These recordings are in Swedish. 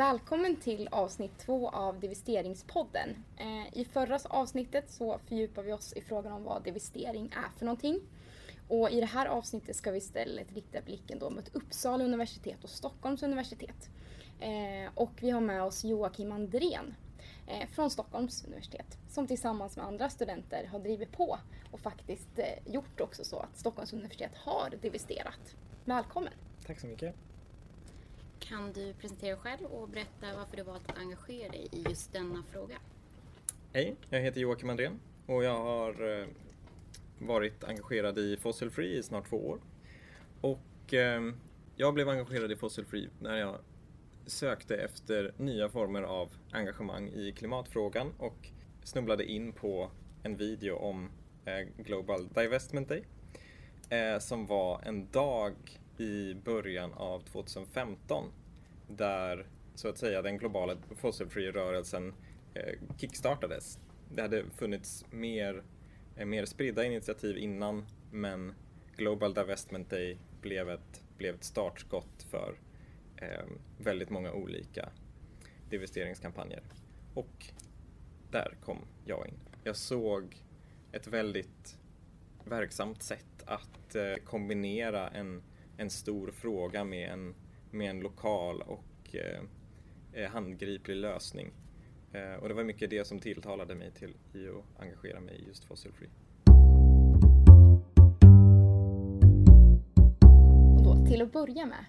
Välkommen till avsnitt 2 av Divesteringspodden. I förra avsnittet så fördjupar vi oss i frågan om vad divestering är för någonting. Och i det här avsnittet ska vi istället rikta blicken då mot Uppsala universitet och Stockholms universitet. Och vi har med oss Joakim Andrén från Stockholms universitet som tillsammans med andra studenter har drivit på och faktiskt gjort också så att Stockholms universitet har divesterat. Välkommen! Tack så mycket! Kan du presentera dig själv och berätta varför du valt att engagera dig i just denna fråga? Hej, jag heter Joakim Andrén och jag har varit engagerad i Fossil Free i snart 2 år. Och jag blev engagerad i Fossil Free när jag sökte efter nya former av engagemang i klimatfrågan och snubblade in på en video om Global Divestment Day som var en dag i början av 2015 där så att säga den globala fossilfri-rörelsen kickstartades. Det hade funnits mer spridda initiativ innan, men Global Divestment Day blev ett startskott för väldigt många olika divesteringskampanjer. Och där kom jag in. Jag såg ett väldigt verksamt sätt att kombinera en stor fråga med en lokal och handgriplig lösning. Och det var mycket det som tilltalade mig till att engagera mig i just Fossil Free. Och då, till att börja med,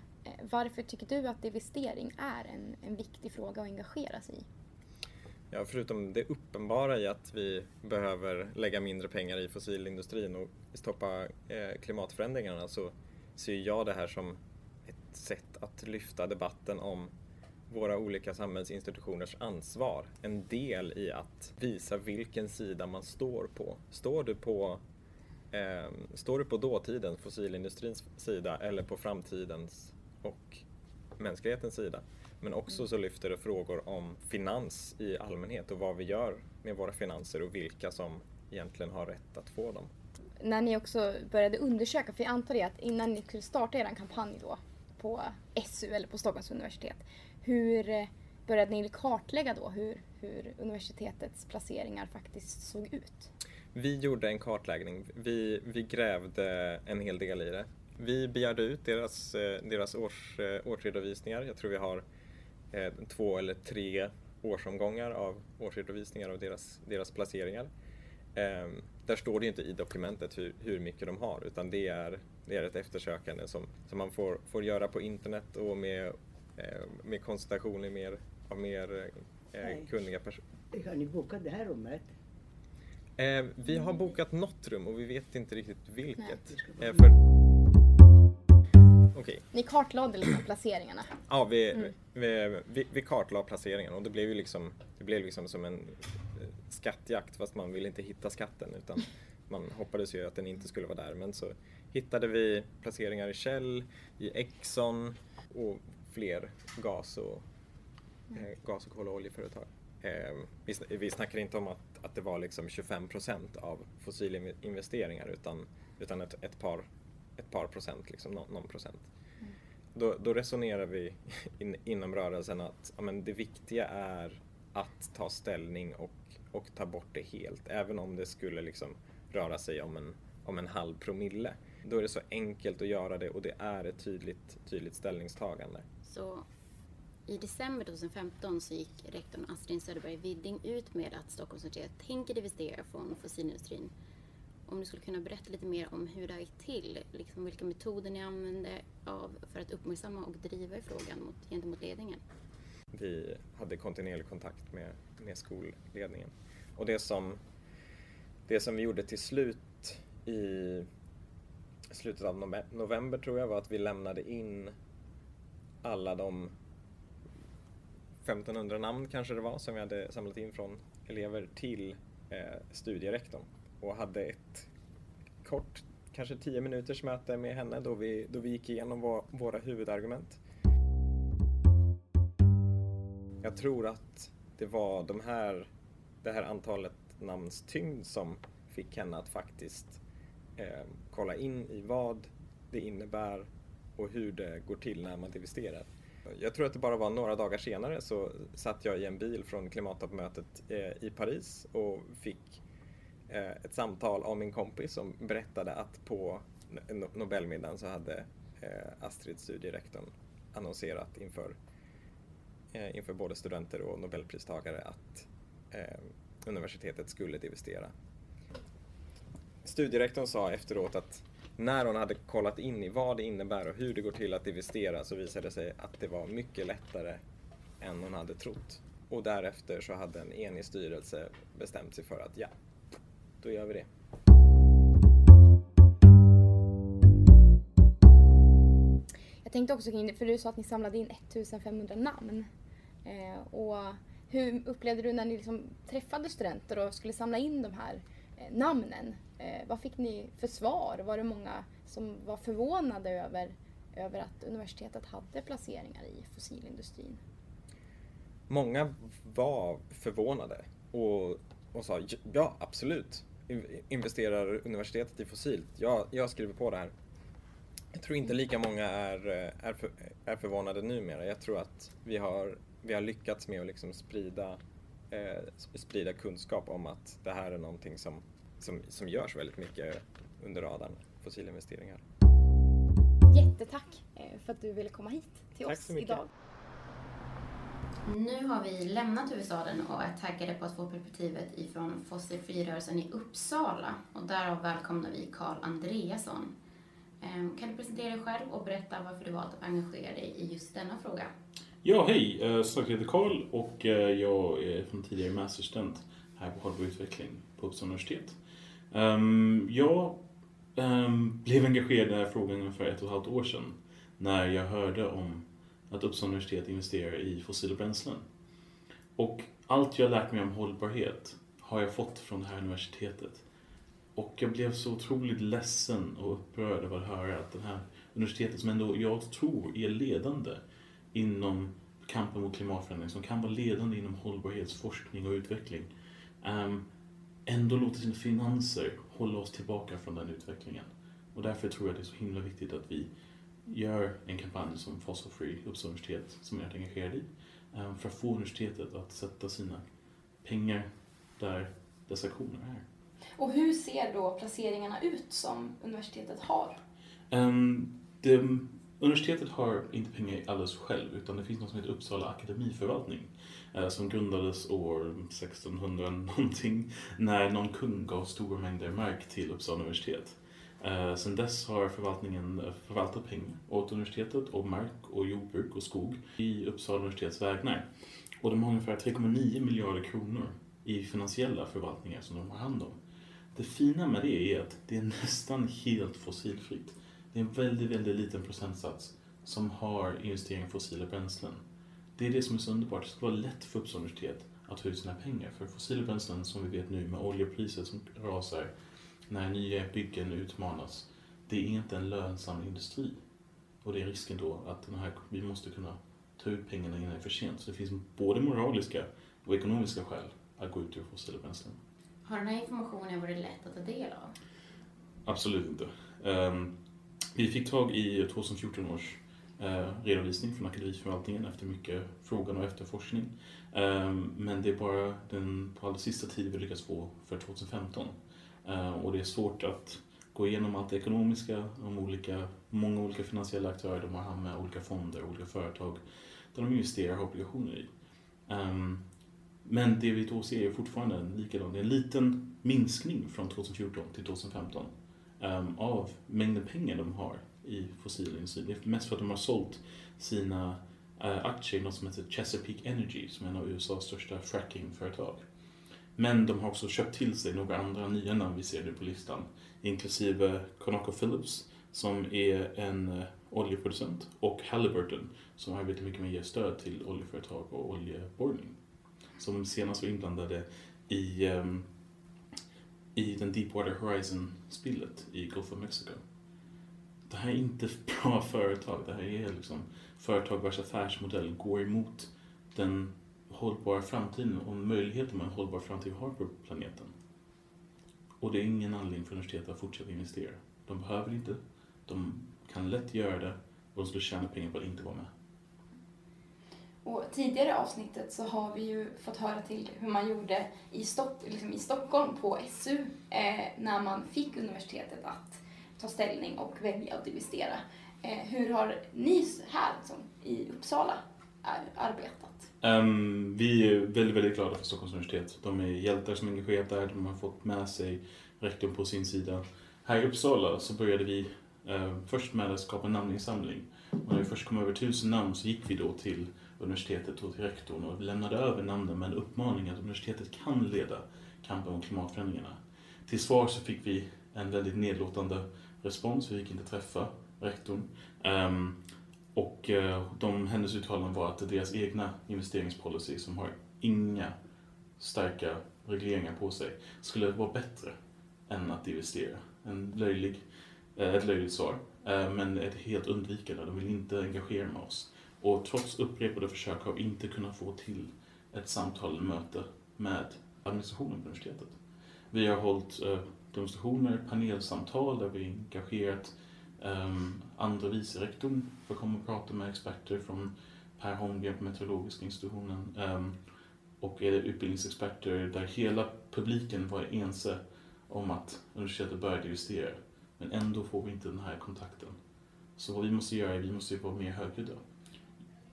varför tycker du att divestering är en viktig fråga att engagera sig i? Ja, förutom det uppenbara i att vi behöver lägga mindre pengar i fossilindustrin och stoppa klimatförändringarna, så ser jag det här som ett sätt att lyfta debatten om våra olika samhällsinstitutioners ansvar. En del i att visa vilken sida man står på. Står du på dåtidens fossilindustrins sida eller på framtidens och mänsklighetens sida? Men också så lyfter det frågor om finans i allmänhet och vad vi gör med våra finanser och vilka som egentligen har rätt att få dem. När ni också började undersöka, för jag antar det att innan ni skulle starta er kampanj då på SU eller på Stockholms universitet, hur började ni kartlägga då hur universitetets placeringar faktiskt såg ut? Vi gjorde en kartläggning. Vi grävde en hel del i det. Vi begärde ut deras årsredovisningar. Jag tror vi har 2 eller 3 årsomgångar av årsredovisningar och deras placeringar. Där står det ju inte i dokumentet hur mycket de har, utan det är ett eftersökande som man får göra på internet och med konsultation av mer kunniga personer. Har ni bokat det här rummet? Vi har bokat något rum och vi vet inte riktigt vilket. Okay. Ni kartlade liksom placeringarna? Ja, vi kartlade placeringarna och det blev ju liksom som en skattjakt, fast man ville inte hitta skatten utan man hoppades ju att den inte skulle vara där. Men så hittade vi placeringar i Shell, i Exxon och fler gas och kol- och oljeföretag. Vi snackar inte om att det var liksom 25% av fossilinvesteringar utan ett par procent, liksom någon procent. Mm. Då resonerar vi inom rörelsen att ja, men det viktiga är att ta ställning och ta bort det helt. Även om det skulle liksom röra sig om en halv promille. Då är det så enkelt att göra det och det är ett tydligt ställningstagande. Så i december 2015 så gick rektorn Astrid Söderberg-Vidding ut med att Stockholms universitet tänker divestera från fossilindustrin. Om du skulle kunna berätta lite mer om hur det gick till, liksom vilka metoder ni använde för att uppmärksamma och driva i frågan gentemot ledningen. Vi hade kontinuerlig kontakt med skolledningen. Och det som vi gjorde till slut i slutet av november tror jag var att vi lämnade in alla de 1500 namn kanske det var som vi hade samlat in från elever till studierektorn. Och hade ett kort, kanske 10 minuters möte med henne då vi gick igenom våra huvudargument. Jag tror att det var det här antalet namns tyngd som fick henne att faktiskt kolla in i vad det innebär och hur det går till när man divesterar. Jag tror att det bara var några dagar senare så satt jag i en bil från klimattoppmötet i Paris och fick ett samtal av min kompis som berättade att på Nobelmiddagen så hade Astrid studierektorn annonserat inför både studenter och nobelpristagare att universitetet skulle divestera. Studierektorn sa efteråt att när hon hade kollat in i vad det innebär och hur det går till att divestera så visade det sig att det var mycket lättare än hon hade trott. Och därefter så hade en enig styrelse bestämt sig för att ja, då gör vi det. Jag tänkte också kring det, för du sa att ni samlade in 1500 namn. Och hur upplevde du när ni liksom träffade studenter och skulle samla in de här namnen? Vad fick ni för svar? Var det många som var förvånade över att universitetet hade placeringar i fossilindustrin? Många var förvånade och sa ja, absolut. Investerar universitetet i fossilt? Ja, jag skriver på det här. Jag tror inte lika många är förvånade numera. Jag tror att vi har lyckats med att liksom sprida kunskap om att det här är någonting som görs väldigt mycket under radarn, fossilinvesteringar. Jättetack för att du ville komma hit till oss idag. Nu har vi lämnat huvudstaden och är taggade på att få perspektivet ifrån Fossil Free-rörelsen i Uppsala. Och därav välkomnar vi Carl Andreasson. Kan du presentera dig själv och berätta varför du valt att engagera dig i just denna fråga? Ja, hej! Jag heter Carl och jag är från tidigare masterstudent här på hållbar utveckling på Uppsala universitet. Jag blev engagerad i den här frågan för 1,5 år sedan när jag hörde om att Uppsala universitet investerar i fossila bränslen. Och allt jag lärt mig om hållbarhet har jag fått från det här universitetet. Och jag blev så otroligt ledsen och upprörd av att höra att det här universitetet som ändå jag tror är ledande inom kampen mot klimatförändring, som kan vara ledande inom hållbarhetsforskning och utveckling, ändå låter sina finanser hålla oss tillbaka från den utvecklingen. Och därför tror jag det är så himla viktigt att vi gör en kampanj som Fossil Free Uppsala universitet, som jag är engagerad i, för att få universitetet att sätta sina pengar där dessa aktioner är. Och hur ser då placeringarna ut som universitetet har? Universitetet har inte pengar alldeles själv, utan det finns något som heter Uppsala Akademiförvaltning som grundades år 1600 någonting när någon kung gav stora mängder mark till Uppsala universitet. Sedan dess har förvaltningen förvaltat pengar åt universitetet och mark och jordbruk och skog i Uppsala universitets vägnar. Och de har ungefär 3,9 miljarder kronor i finansiella förvaltningar som de har hand om. Det fina med det är att det är nästan helt fossilfritt. Det är en väldigt, väldigt liten procentsats som har investering i fossila bränslen. Det är det som är så underbart. Det ska vara lätt för Uppsala universitet att ta ut sina pengar. För fossila bränslen, som vi vet nu med oljepriser som rasar när nya byggen utmanas, det är inte en lönsam industri. Och det är risken då att vi måste kunna ta ut pengarna innan det är för sent. Så det finns både moraliska och ekonomiska skäl att gå ut ur fossila bränslen. Har den här informationen varit lätt att ta del av? Absolut inte. Vi fick tag i 2014 års redovisning från akademiförvaltningen efter mycket frågan och efterforskning. Men det är bara den på allra sista tid vi lyckats få för 2015. Och det är svårt att gå igenom allt det ekonomiska, många olika finansiella aktörer de har hand med, olika fonder, olika företag där de investerar och har obligationer i. Men det vi då ser är fortfarande likadant. Det är en liten minskning från 2014 till 2015 av mängden pengar de har i fossilindustrin. Det är mest för att de har sålt sina aktier i något som heter Chesapeake Energy, som är en av USAs största frackingföretag. Men de har också köpt till sig några andra nya namn vi ser nu på listan, inklusive ConocoPhillips, som är en oljeproducent, och Halliburton, som arbetar mycket med att ge stöd till oljeföretag och oljeborrning, som senast var inblandade i den Deepwater Horizon-spillet i Gulf of Mexico. Det här är inte bra företag. Det här är liksom företag vars affärsmodell går emot den hållbara framtiden och möjligheten man en hållbar framtid har på planeten. Och det är ingen anledning för universitetet att fortsätta investera. De behöver inte, de kan lätt göra det och de skulle tjäna pengar på att inte vara med. Och tidigare avsnittet så har vi ju fått höra till hur man gjorde i Stockholm på SU när man fick universitetet att ta ställning och välja att divestera. Hur har ni här liksom, i Uppsala arbetat? Vi är väldigt, väldigt glada för Stockholms universitet. De är hjältar som engagerat där, de har fått med sig rektorn på sin sida. Här i Uppsala så började vi först med att skapa en namninsamling. Och när vi först kom över 1000 namn så gick vi då till universitetet och till rektorn och lämnade över namnen med en uppmaning att universitetet kan leda kampen om klimatförändringarna. Till svar så fick vi en väldigt nedlåtande respons, vi fick inte träffa rektorn. Och de hennes uttalanden var att deras egna investeringspolicy som har inga starka regleringar på sig skulle vara bättre än att investera. Ett löjligt svar, men ett helt undvikande. De vill inte engagera med oss. Och trots upprepade försök har vi inte kunnat få till ett samtal eller möte med administrationen på universitetet. Vi har hållit demonstrationer, panelsamtal där vi engagerat andra vicerektorn för att komma och prata med experter från Per Holmgren på Meteorologiska institutionen och utbildningsexperter där hela publiken var ense om att universitetet började justera. Men ändå får vi inte den här kontakten. Så vad vi måste göra är att vi måste vara mer högljudda.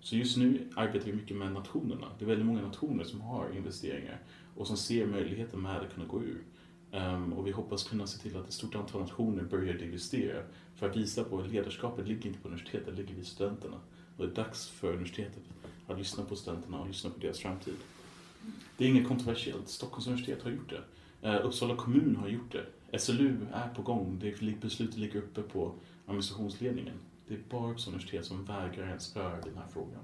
Så just nu arbetar vi mycket med nationerna. Det är väldigt många nationer som har investeringar och som ser möjligheten med att kunna gå ur. Och vi hoppas kunna se till att ett stort antal nationer börjar investera för att visa på att ledarskapet ligger inte på universitetet, det ligger vid studenterna. Och det är dags för universitetet att lyssna på studenterna och lyssna på deras framtid. Det är inget kontroversiellt. Stockholms universitet har gjort det. Uppsala kommun har gjort det. SLU är på gång. Beslutet ligger uppe på administrationsledningen. Det är bara Uppsala universitet som vägrar ens röra den här frågan.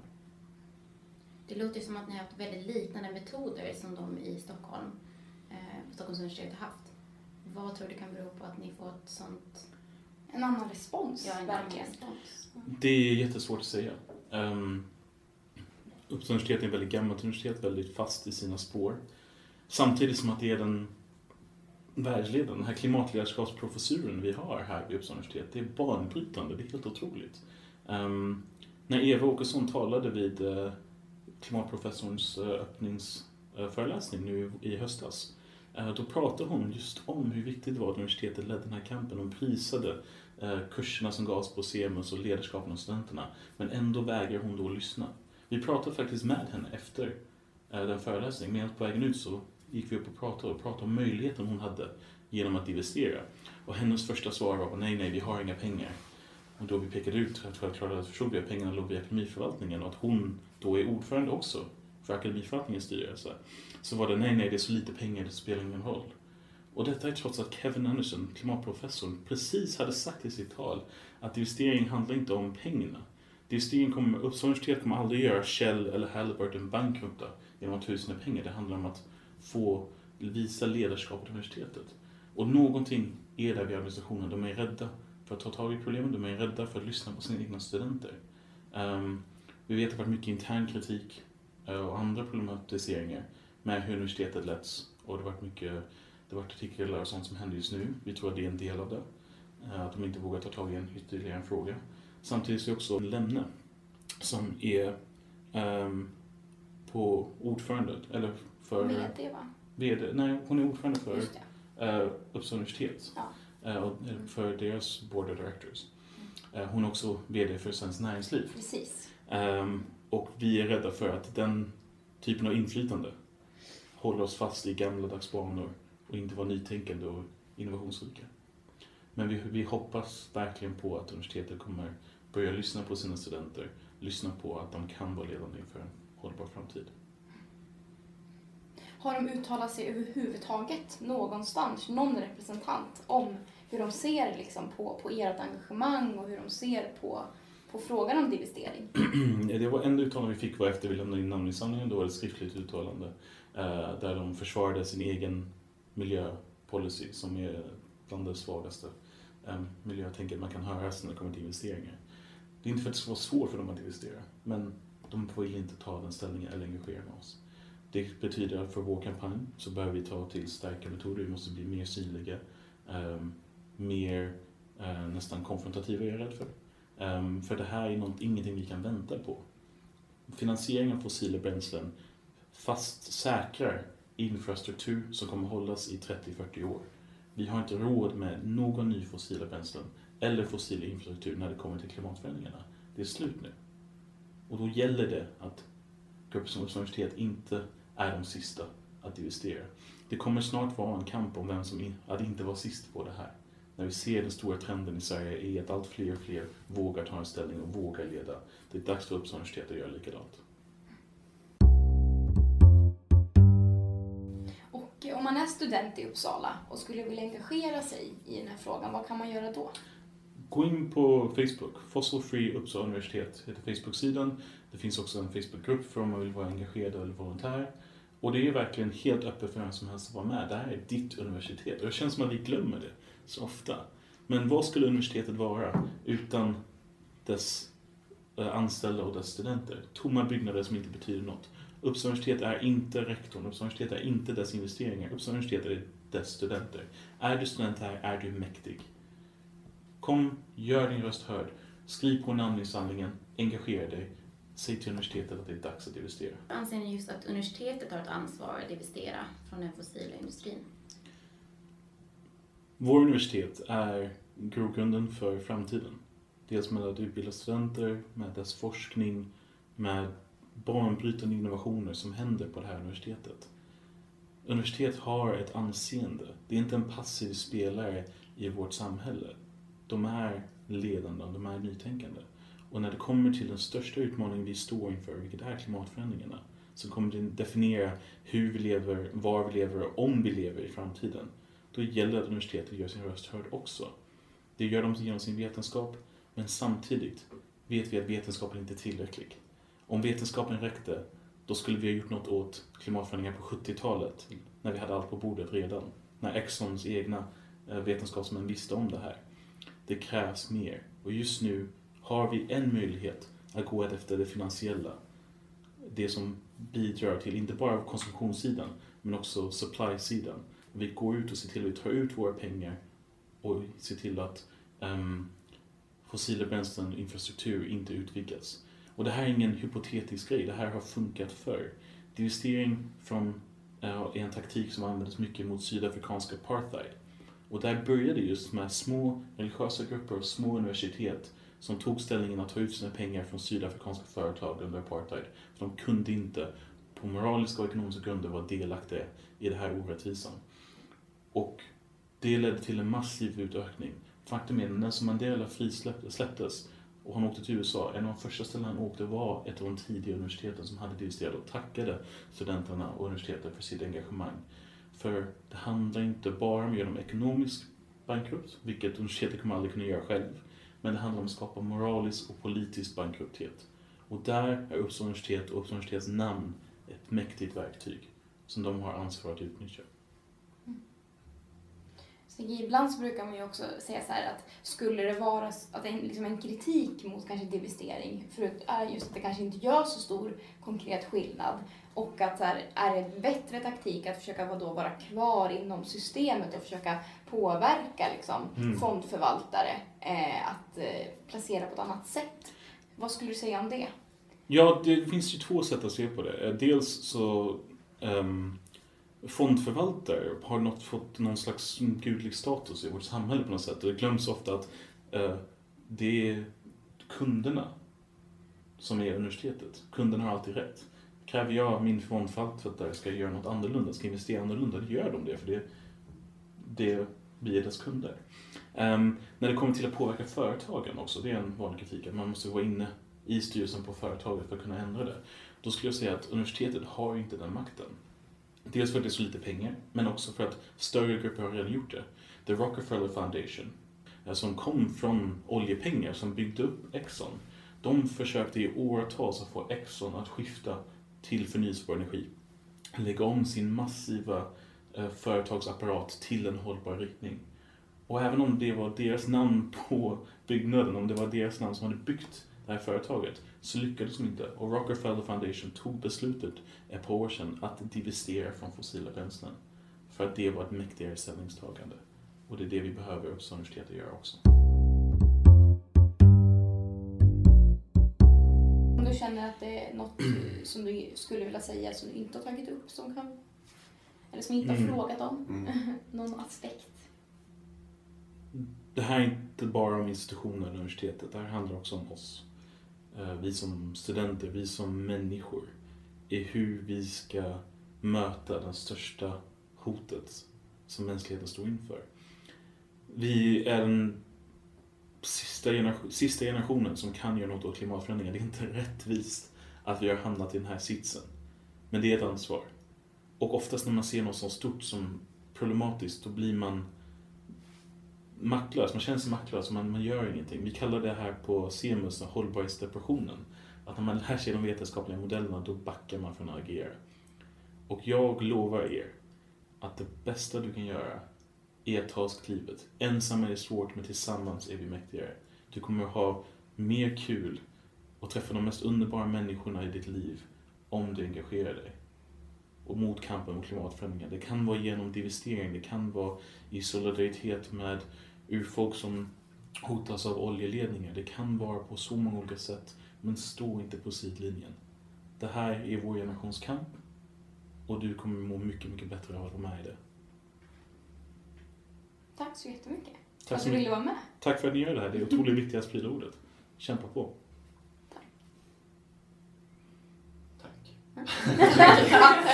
Det låter som att ni har haft väldigt liknande metoder som de i Stockholm, Stockholms universitet har haft. Vad tror du kan bero på att ni får ett sånt... En annan respons, ja, verkligen. Det är jättesvårt att säga. Uppsala universitet är ett väldigt gammalt universitet, väldigt fast i sina spår. Samtidigt som att det är den världsledande, den här klimatledarskapsprofessuren vi har här vid Uppsala universitet, det är banbrytande, det är helt otroligt. När Eva Åkesson talade vid klimatprofessorns öppningsföreläsning nu i höstas, då pratade hon just om hur viktigt det var att universitetet ledde den här kampen. Hon prisade kurserna som gavs på CMOS och ledarskapen av studenterna, men ändå vägrar hon då lyssna. Vi pratade faktiskt med henne efter den föreläsningen, men på vägen ut så gick vi upp och pratade om möjligheten hon hade genom att investera. Och hennes första svar var nej, vi har inga pengar. Och då vi pekade ut att pengarna låg i Akademiförvaltningen och att hon då är ordförande också för Akademiförvaltningens styrelse. Så var det nej, det är så lite pengar, det spelar ingen roll. Och detta är trots att Kevin Anderson, klimatprofessorn, precis hade sagt i sitt tal att investering handlar inte om pengarna. Divesteringen kommer, Uppsala universitet kommer aldrig göra Shell eller Halliburton bankrupta genom att tusen pengar. Det handlar om att få visa ledarskapet i universitetet. Och någonting är där vid administrationen. De är rädda för att ta tag i problemen. De är rädda för att lyssna på sina egna studenter. Vi vet att det har varit mycket intern kritik och andra problematiseringar med hur universitetet leds. Och det har varit artiklar och sånt som händer just nu. Vi tror att det är en del av det. Att de inte vågar ta tag i ytterligare en fråga. Samtidigt så är också Lämne som är på ordförande, eller för... VD va? VD, nej, hon är ordförande för Uppsala universitet. Ja. För deras board of directors. Hon är också VD för Svensk Näringsliv. Precis. Och vi är rädda för att den typen av inflytande håller oss fast i gamla dagsbanor och inte vara nytänkande och innovationsrika. Men vi hoppas verkligen på att universitetet kommer börja lyssna på sina studenter. Lyssna på att de kan vara ledande inför en hållbar framtid. Har de uttalat sig överhuvudtaget någonstans, någon representant, om hur de ser liksom på ert engagemang och hur de ser på frågan om divestering? Det var en uttalande vi fick var efter vi lämnade in namninsamlingen. Då var det ett skriftligt uttalande där de försvarade sin egen miljöpolicy som är bland det svagaste miljötänket man kan höra när det kommer till investeringar. Det är inte för att det ska vara svårt för dem att investera, men de vill inte ta den ställningen eller engagera med oss. Det betyder att för vår kampanj så behöver vi ta till starka metoder. Vi måste bli mer synliga, mer nästan konfrontativa är jag rädd för. För det här är ingenting vi kan vänta på. finansiering av fossila bränslen fast säkrar infrastruktur som kommer hållas i 30-40 år. Vi har inte råd med någon ny fossila bränslen eller fossil infrastruktur när det kommer till klimatförändringarna. Det är slut nu. Och då gäller det att Uppsala universitet inte är de sista att investera. Det kommer snart vara en kamp om vem som att inte vara sist på det här. När vi ser den stora trenden i Sverige är att allt fler och fler vågar ta en ställning och vågar leda. Det är dags för Uppsala universitet att göra likadant. Och om man är student i Uppsala och skulle vilja engagera sig i den här frågan, vad kan man göra då? Gå in på Facebook. Fossil Free Uppsala universitet heter Facebook-sidan. Det finns också en Facebook-grupp för om man vill vara engagerad eller volontär. Och det är verkligen helt öppet för vem som helst att vara med. Det här är ditt universitet. Och det känns som att vi glömmer det så ofta. Men vad skulle universitetet vara utan dess anställda och dess studenter? Tomma byggnader som inte betyder något. Uppsala universitet är inte rektorn. Uppsala universitet är inte dess investeringar. Uppsala universitet är dess studenter. Är du student här är du mäktig. Kom, gör din röst hörd. Skriv på namninsamlingen. Engagera dig. Säg till universitetet att det är dags att investera. Anser ni just att universitetet har ett ansvar att investera från den fossila industrin? Vår universitet är grogrunden för framtiden. Dels med att utbilda studenter, med dess forskning, med banbrytande innovationer som händer på det här universitetet. Universitet har ett anseende. Det är inte en passiv spelare i vårt samhälle. De är ledande, de är nytänkande. Och när det kommer till den största utmaningen vi står inför, vilket är klimatförändringarna, så kommer det definiera hur vi lever, var vi lever och om vi lever i framtiden. Då gäller att universitetet gör sin röst hörd också. Det gör de genom sin vetenskap, men samtidigt vet vi att vetenskapen inte är tillräcklig. Om vetenskapen räckte, då skulle vi ha gjort något åt klimatförändringar på 70-talet, när vi hade allt på bordet redan. När Exxons egna vetenskapsmän visste om det här. Det krävs mer. Och just nu har vi en möjlighet att gå efter det finansiella. Det som bidrar till inte bara konsumtionssidan men också supply-sidan. Vi går ut och ser till att vi tar ut våra pengar och ser till att fossila bränslen och infrastruktur inte utvidgas. Och det här är ingen hypotetisk grej. Det här har funkat förr. Divestering är en taktik som användes mycket mot sydafrikansk apartheid. Och där började just med små religiösa grupper och små universitet som tog ställningen att ta ut sina pengar från sydafrikanska företag under apartheid. För de kunde inte på moraliska och ekonomiska grunder vara delaktiga i det här orättvisan. Och det ledde till en massiv utökning. Faktum är att när Mandela frisläpptes och han åkte till USA, en av de första ställen han åkte var ett av de tidiga universiteten som hade divesterat och tackade studenterna och universiteten för sitt engagemang. För det handlar inte bara om att göra dem ekonomisk bankrupt, vilket universitetet kommer aldrig kunna göra själv. Men det handlar om att skapa moralisk och politisk bankrupthet. Och där är Uppsala universitet och Uppsala universitets namn ett mäktigt verktyg som de har ansvar att utnyttja. Mm. Så ibland så brukar man ju också säga så här att skulle det vara att en kritik mot kanske divestering är just att det kanske inte gör så stor konkret skillnad och att här, är det bättre taktik att försöka vara kvar inom systemet och försöka påverka fondförvaltare att placera på ett annat sätt. Vad skulle du säga om det? Ja, det finns ju två sätt att se på det. Dels så fondförvaltare har fått någon slags gudlig status i vårt samhälle på något sätt. Det glöms ofta att det är kunderna som är universitetet. Kunderna har alltid rätt. Kräver jag min fondförvaltare ska göra något annorlunda, ska investera annorlunda, då gör de det för det blir deras kunder. När det kommer till att påverka företagen också, det är en vanlig kritik att man måste vara inne i styrelsen på företaget för att kunna ändra det. Då skulle jag säga att universitetet har inte den makten. Dels för att det är så lite pengar, men också för att större grupper har redan gjort det. The Rockefeller Foundation, som kom från oljepengar som byggde upp Exxon, de försökte i åratals att få Exxon att skifta till förnyelsebar energi. Lägga om sin massiva företagsapparat till en hållbar riktning. Och även om det var deras namn på byggnaden, om det var deras namn som hade byggt det här företaget, så lyckades de inte. Och Rockefeller Foundation tog beslutet ett par år sedan att divestera från fossila bränslen. För att det var ett mäktigare ställningstagande. Och det är det vi behöver Uppsala universitet att göra också. känner att det är något som du skulle vilja säga som du inte har tagit upp som kan, eller som inte har frågat om någon aspekt? Det här är inte bara om institutioner och universitetet, det här handlar också om oss. Vi som studenter, vi som människor, är hur vi ska möta det största hotet som mänskligheten står inför. Vi är den sista generationen som kan göra något åt klimatförändringar. Det är inte rättvist att vi har hamnat i den här sitsen. Men det är ett ansvar. Och oftast när man ser något så stort som problematiskt, då blir man maktlös. Man känner sig maktlös, man gör ingenting. Vi kallar det här på CMOS hållbarhetsdepressionen. Att när man lär sig de vetenskapliga modellerna, då backar man från att agera. Och jag lovar er att det bästa du kan göra är att ta klivet. Ensam är det svårt, men tillsammans är vi mäktigare. Du kommer ha mer kul och träffa de mest underbara människorna i ditt liv om du engagerar dig. Och mot kampen mot klimatförändringar. Det kan vara genom divestering, det kan vara i solidaritet med urfolk som hotas av oljeledningar. Det kan vara på så många olika sätt, men stå inte på sidlinjen. Det här är vår generationskamp och du kommer må mycket, mycket bättre av att vara med i det. Tack så jättemycket. Tack för att du ville vara med. Tack för att ni gör det här. Det är otroligt viktigt att sprida ordet. Kämpa på. Tack. Tack.